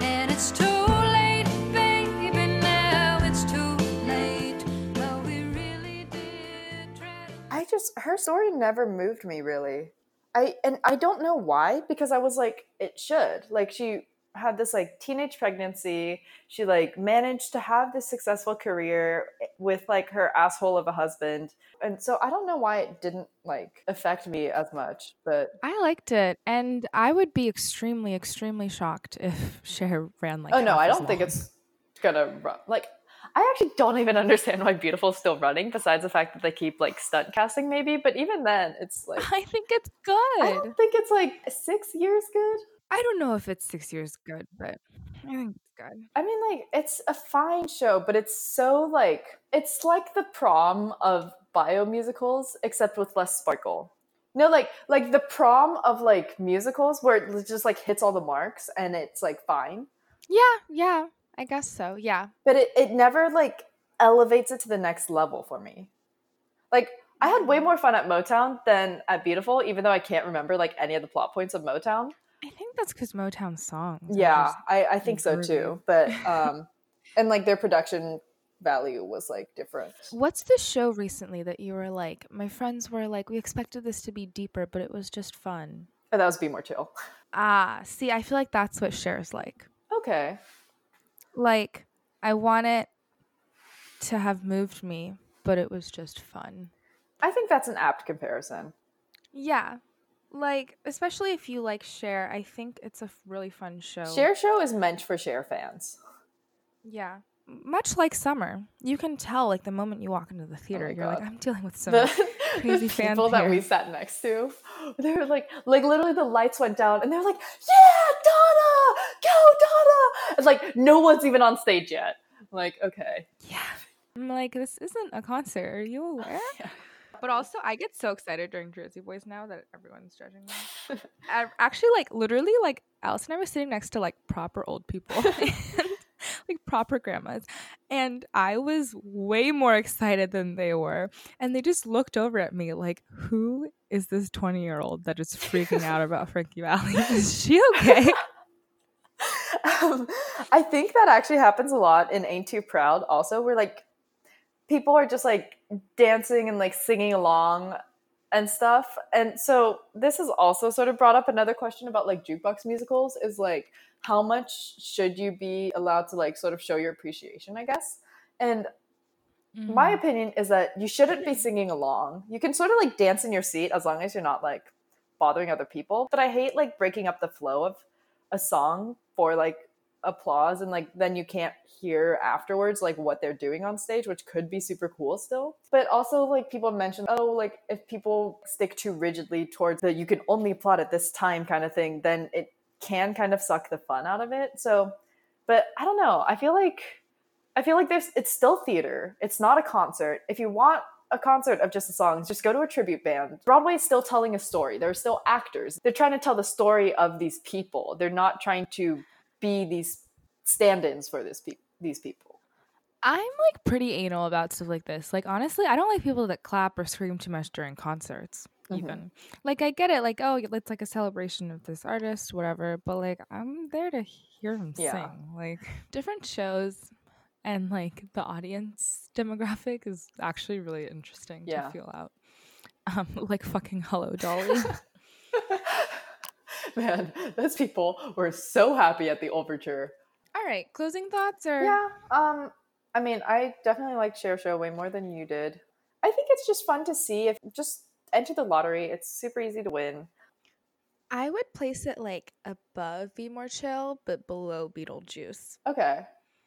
And it's too late, baby, now it's too late. But we really did try to... her story never moved me, really. I don't know why, because I was like, it should. Like, she had this like teenage pregnancy. She like managed to have this successful career with like her asshole of a husband. And so I don't know why it didn't like affect me as much, but I liked it. And I would be extremely, extremely shocked if Cher ran like, oh no, I don't think it's gonna run. Like, I actually don't even understand why Beautiful's still running, besides the fact that they keep like stunt casting maybe. But even then, it's like, I think it's good. I don't think it's like 6 years good. I don't know if it's 6 years good, but I think it's good. I mean, like, it's a fine show, but it's so, like, it's like the Prom of biomusicals, except with less sparkle. No, like the Prom of, like, musicals where it just, like, hits all the marks and it's, like, fine. Yeah, I guess so, yeah. But it never, like, elevates it to the next level for me. Like, I had way more fun at Motown than at Beautiful, even though I can't remember, like, any of the plot points of Motown. I think that's because Motown songs. Yeah, I think so too. But, and like their production value was like different. What's the show recently that you were like, my friends were like, we expected this to be deeper, but it was just fun? Oh, that was Be More Chill. Ah, see, I feel like that's what Cher's like. Okay. Like, I want it to have moved me, but it was just fun. I think that's an apt comparison. Yeah. Like, especially if you like Cher, I think it's a really fun show. Cher Show is meant for Cher fans. Yeah. Much like Summer. You can tell, like, the moment you walk into the theater, you're God. Like, I'm dealing with some crazy fans. The people that we sat next to, they were like, literally the lights went down, and they were like, yeah, Donna! Go, Donna! And, like, no one's even on stage yet. I'm like, okay. Yeah. I'm like, this isn't a concert. Are you aware? Yeah. But also, I get so excited during Jersey Boys now that everyone's judging me. Actually, like, literally, like, Alice and I were sitting next to, like, proper old people. And, like, proper grandmas. And I was way more excited than they were. And they just looked over at me like, who is this 20-year-old that is freaking out about Frankie Valli? Is she okay? I think that actually happens a lot in Ain't Too Proud also. We're like, people are just like dancing and like singing along and stuff. And so this has also sort of brought up another question about like jukebox musicals is like, how much should you be allowed to like sort of show your appreciation, I guess? And my opinion is that you shouldn't be singing along. You can sort of like dance in your seat as long as you're not like bothering other people. But I hate like breaking up the flow of a song for like applause, and like then you can't hear afterwards like what they're doing on stage, which could be super cool still. But also, like, people mentioned, oh, like if people stick too rigidly towards the you can only applaud at this time kind of thing, then it can kind of suck the fun out of it. So, but I don't know, I feel like there's, it's still theater, it's not a concert. If you want a concert of just the songs, just go to a tribute band. Broadway is still telling a story. There are still actors. They're trying to tell the story of these people. They're not trying to be these stand-ins for these people. I'm like pretty anal about stuff like this. Like, honestly, I don't like people that clap or scream too much during concerts. Mm-hmm. Even like, I get it, like, oh, it's like a celebration of this artist, whatever, but like, I'm there to hear him sing. Like, different shows and like the audience demographic is actually really interesting to feel out. Like fucking Hello Dolly. Man, those people were so happy at the overture. All right, closing thoughts or... Yeah, I mean, I definitely liked Cher Show way more than you did. I think it's just fun to see. If just enter the lottery. It's super easy to win. I would place it, like, above Be More Chill, but below Beetlejuice. Okay.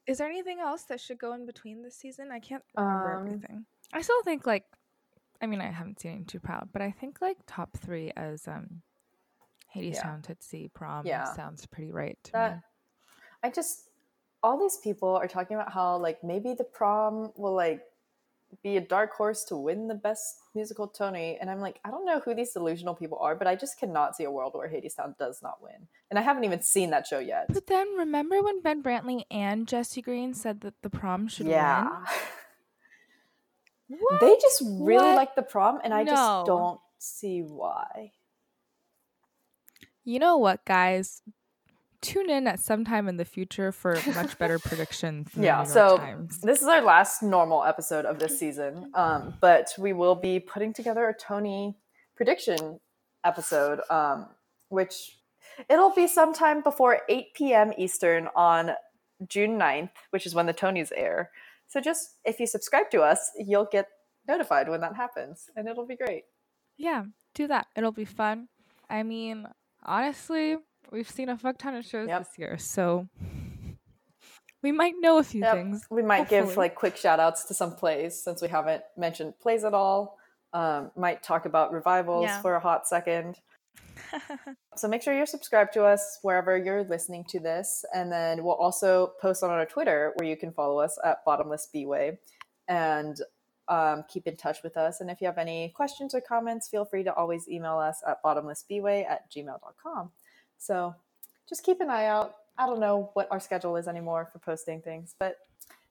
Is there anything else that should go in between this season? I can't remember everything. I still think, like... I mean, I haven't seen Ain't Too Proud, but I think, like, top three as... Hades Town, Tootsie, Prom sounds pretty right to me. I just, all these people are talking about how like maybe the Prom will like be a dark horse to win the best musical Tony, and I'm like, I don't know who these delusional people are, but I just cannot see a world where Hades Town does not win, and I haven't even seen that show yet. But then remember when Ben Brantley and Jesse Green said that the Prom should win? What? They just really like the Prom, and I just don't see why. You know what, guys? Tune in at some time in the future for much better predictions. Yeah, so this is our last normal episode of this season, but we will be putting together a Tony prediction episode, which It'll be sometime before 8 p.m. Eastern on June 9th, which is when the Tonys air. So just if you subscribe to us, you'll get notified when that happens, and it'll be great. Yeah, do that. It'll be fun. I mean, honestly, we've seen a fuck ton of shows this year, so we might know a few things. We might give like quick shout outs to some plays since we haven't mentioned plays at all. Might talk about revivals for a hot second. So make sure you're subscribed to us wherever you're listening to this, and then we'll also post on our Twitter where you can follow us at Bottomless B-Way and keep in touch with us. And if you have any questions or comments, feel free to always email us at bottomlessbway@gmail.com. So just keep an eye out. I don't know what our schedule is anymore for posting things, but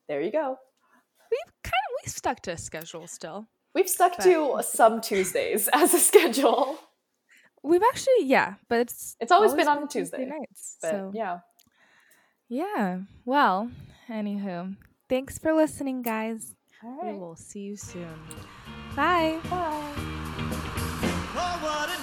there you go. We've stuck to a schedule still. We've stuck to some Tuesdays as a schedule. We've actually, but it's always been on Tuesday nights. But so. Yeah. Well, anywho, thanks for listening, guys. All right. We will see you soon. Bye. Bye.